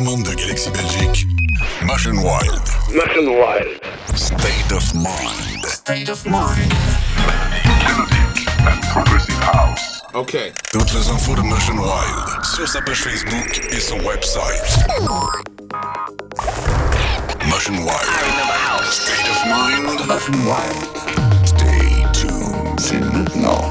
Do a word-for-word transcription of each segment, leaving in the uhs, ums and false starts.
Monde de Galaxy Belgique, Machine Wild. Machine Wild. State of Mind. State of Mind. Melodic and progressive house. Ok. Toutes les infos de Machine Wild sur sa page Facebook et son website. Machine Wild. State of Mind. Machine Wild. Stay tuned. C'est maintenant.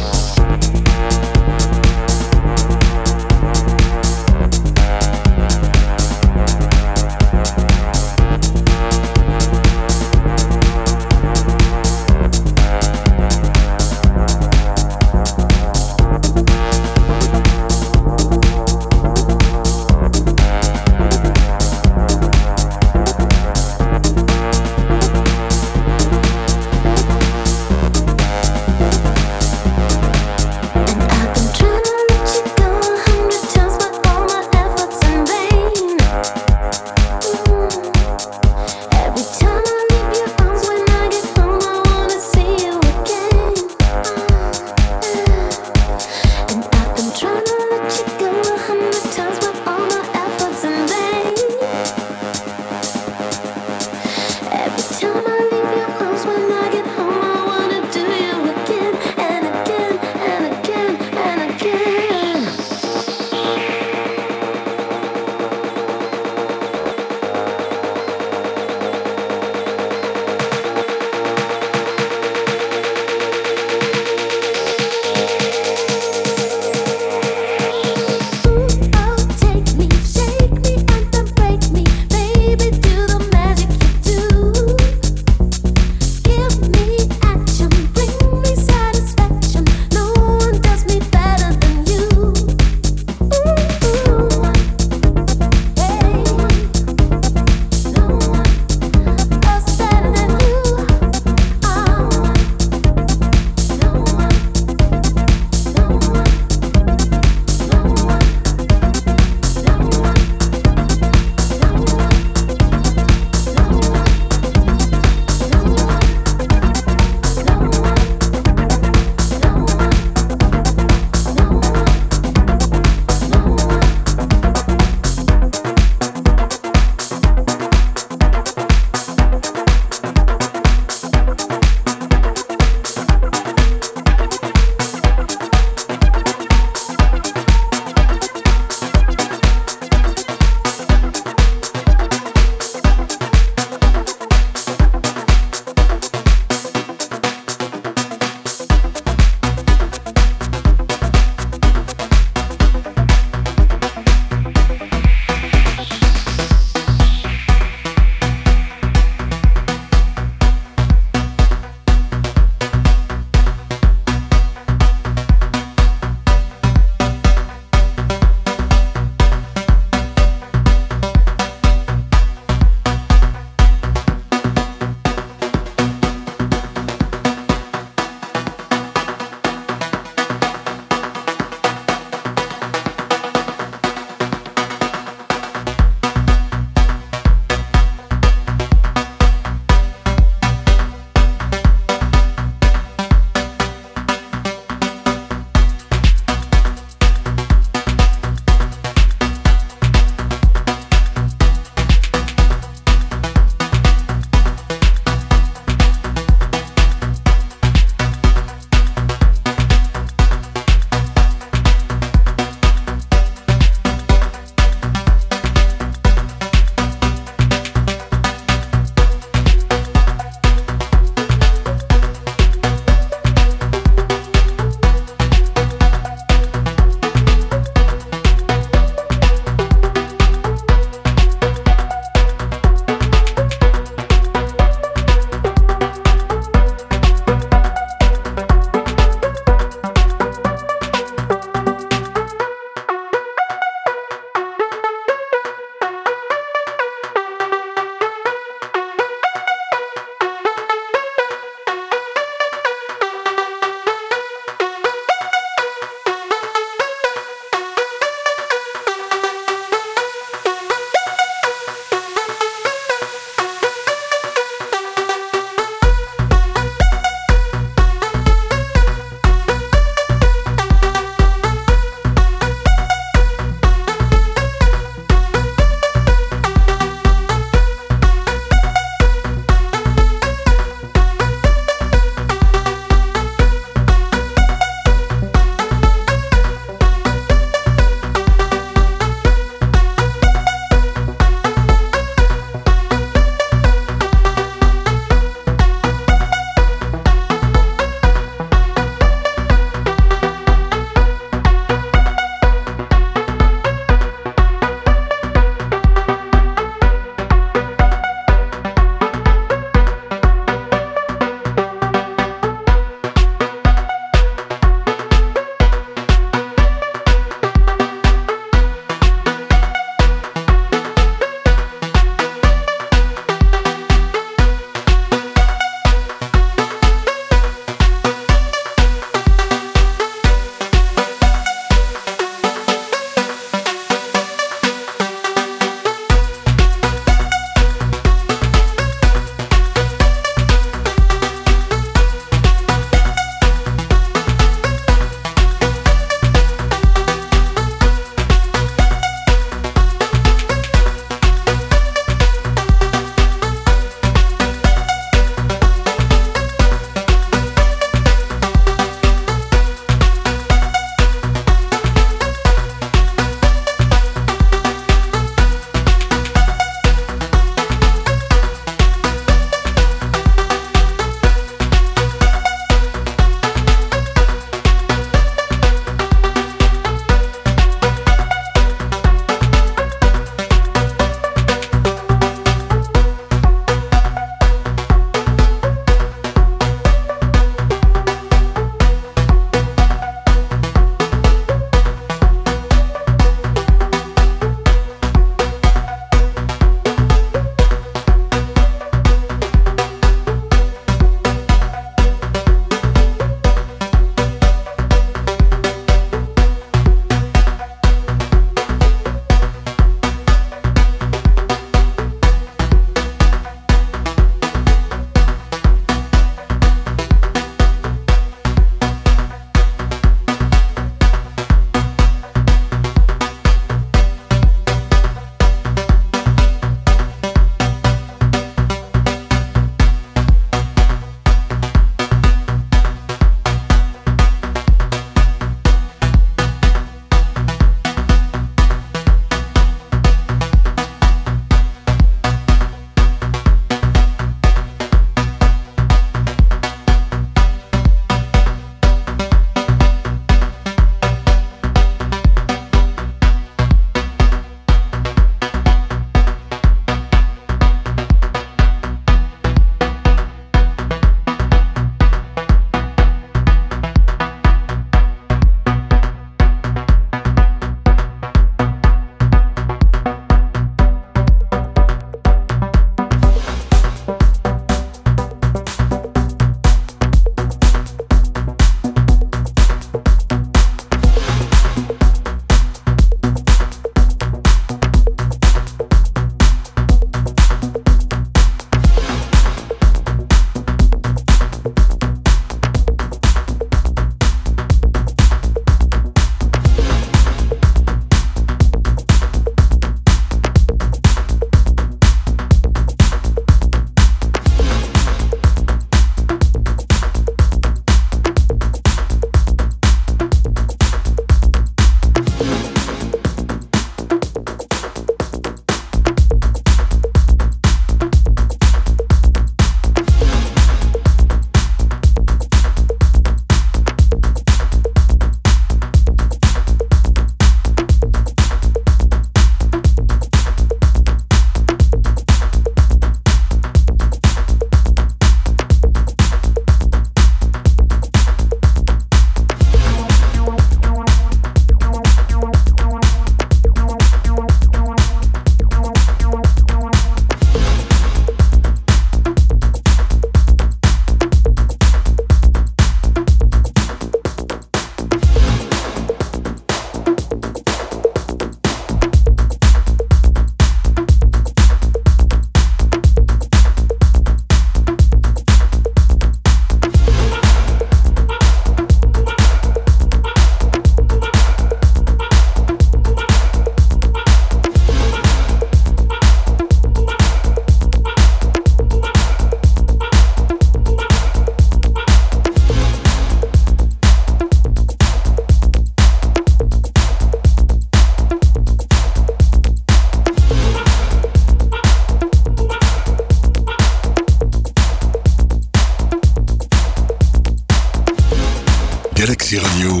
Galaxy Radio,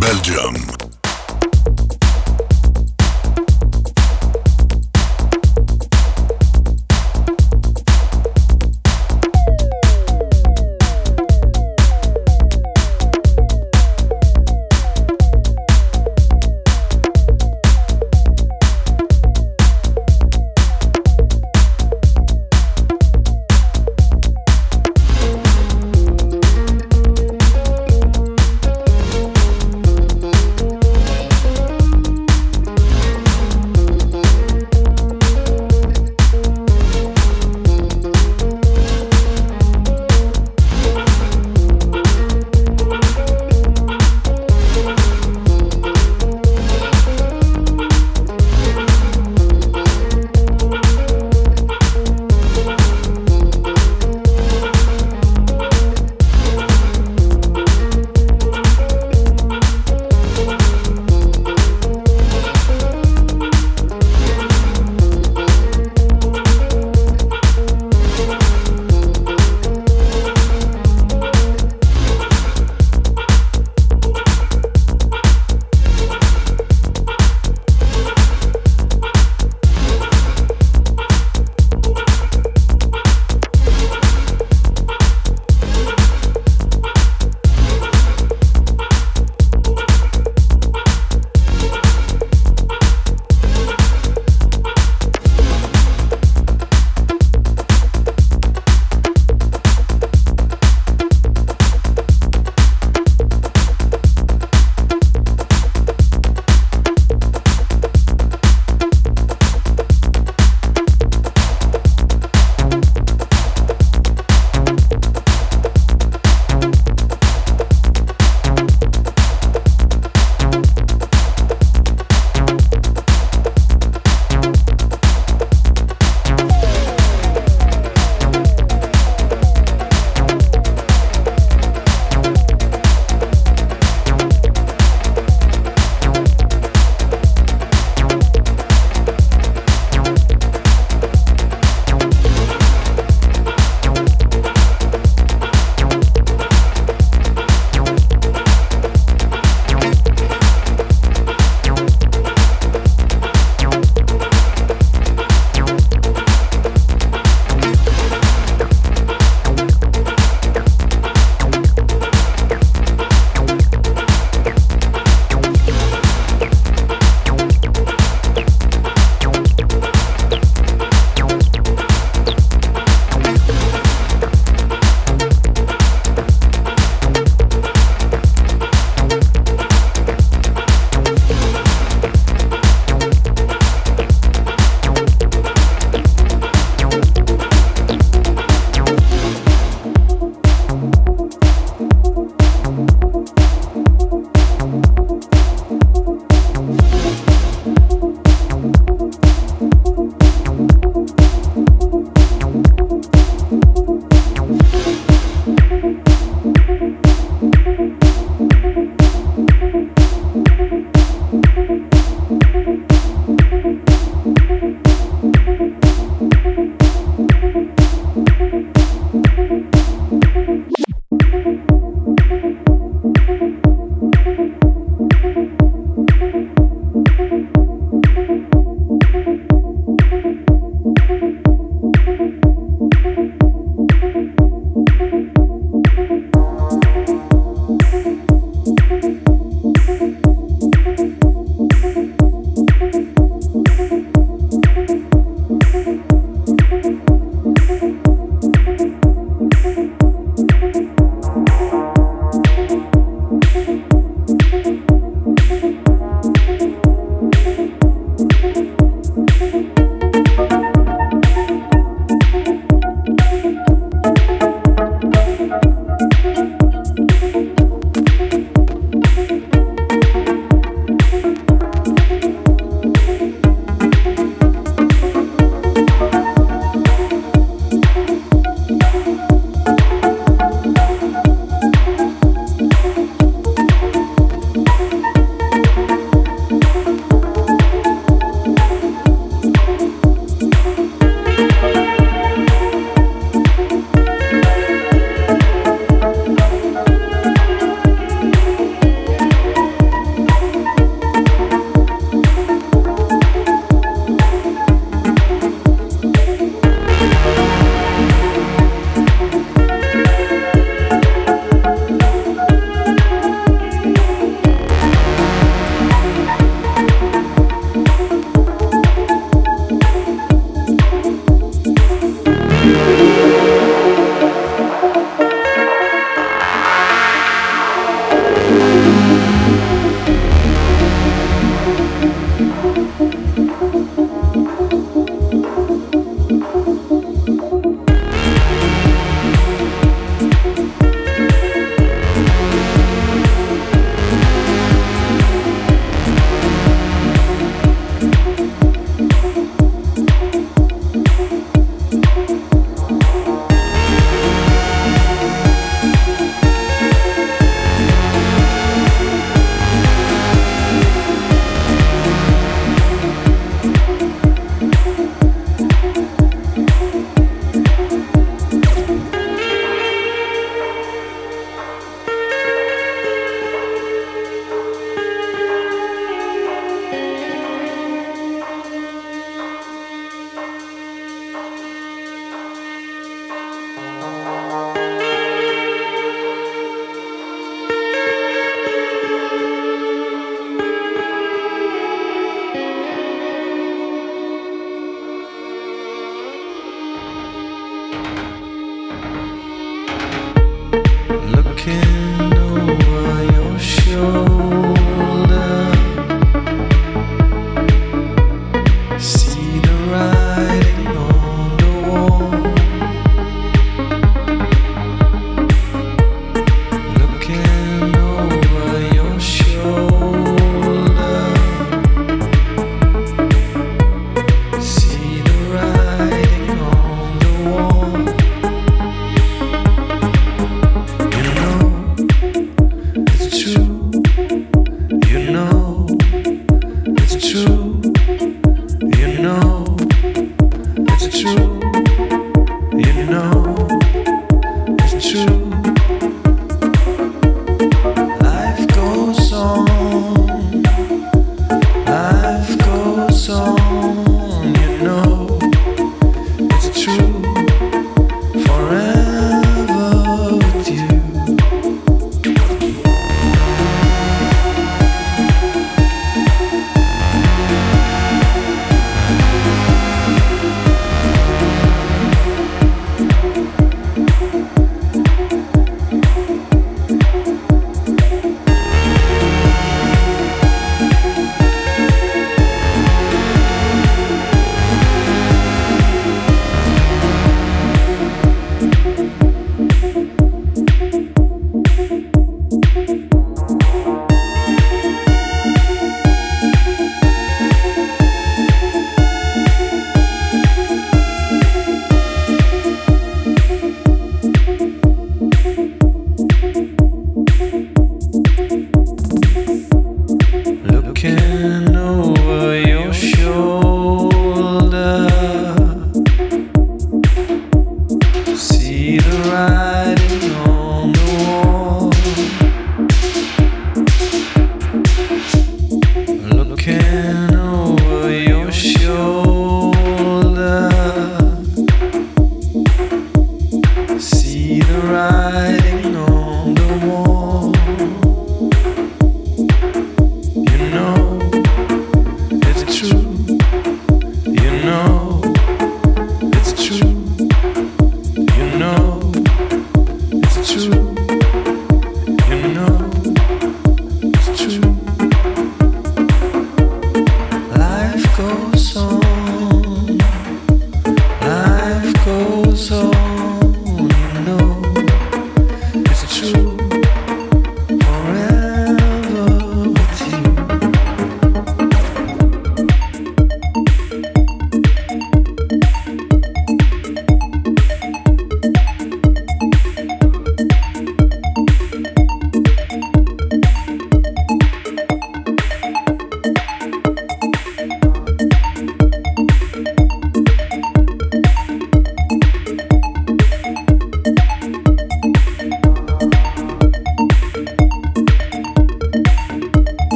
Belgium.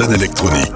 scène électronique.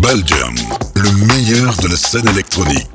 Balderm, le meilleur de la scène électronique.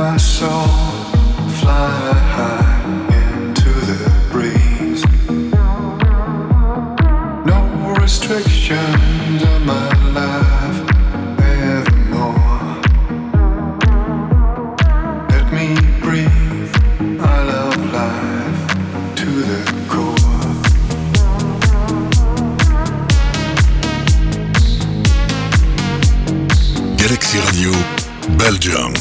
my soul, fly high into the breeze. No restrictions on my life evermore. Let me breathe, I love life to the core. Galaxy Radio, Belgium.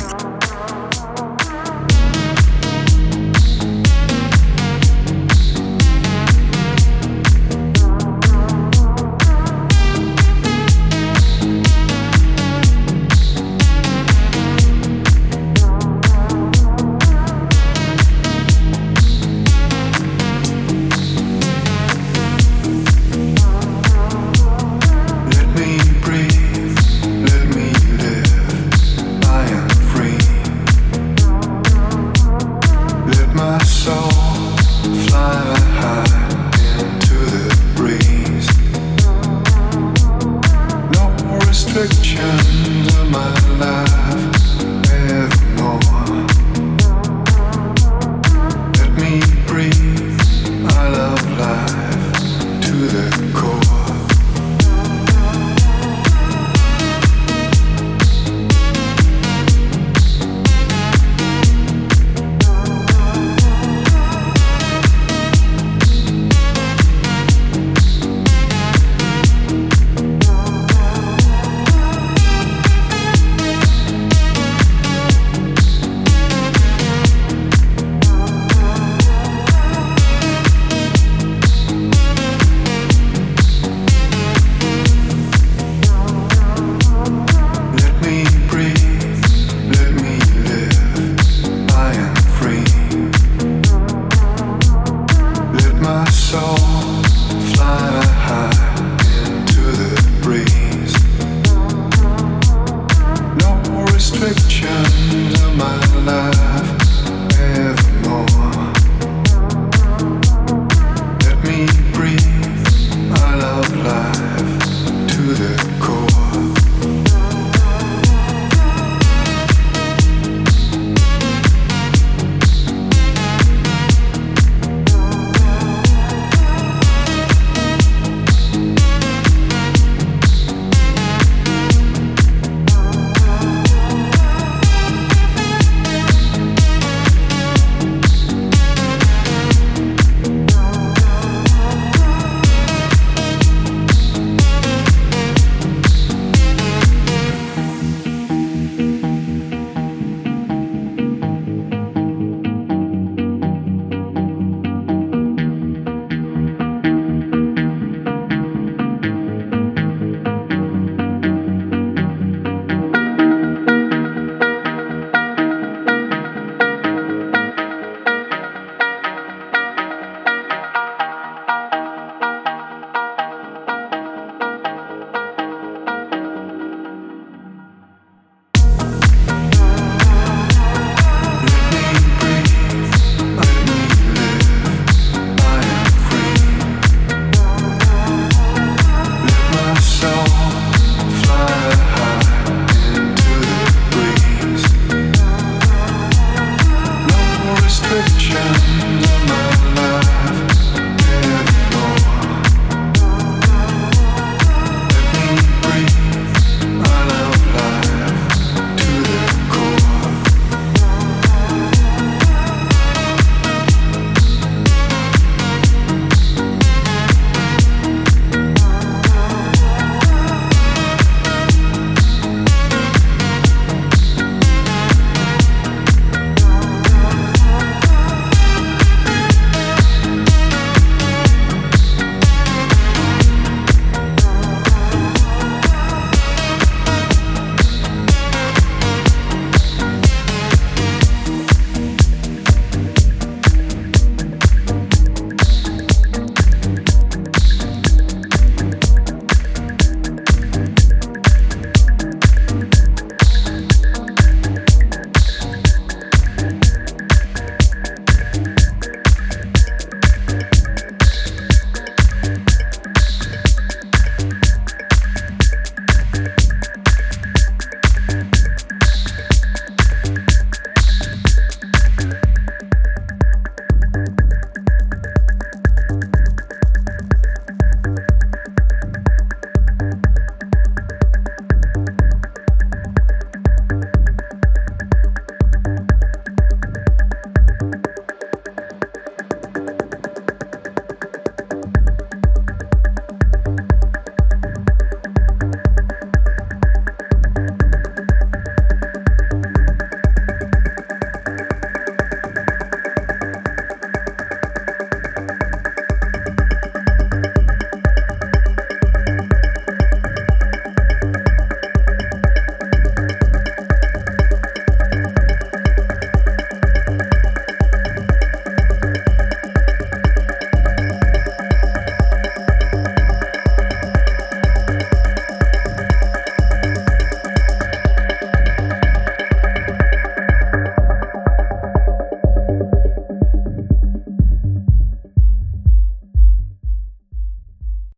Picture.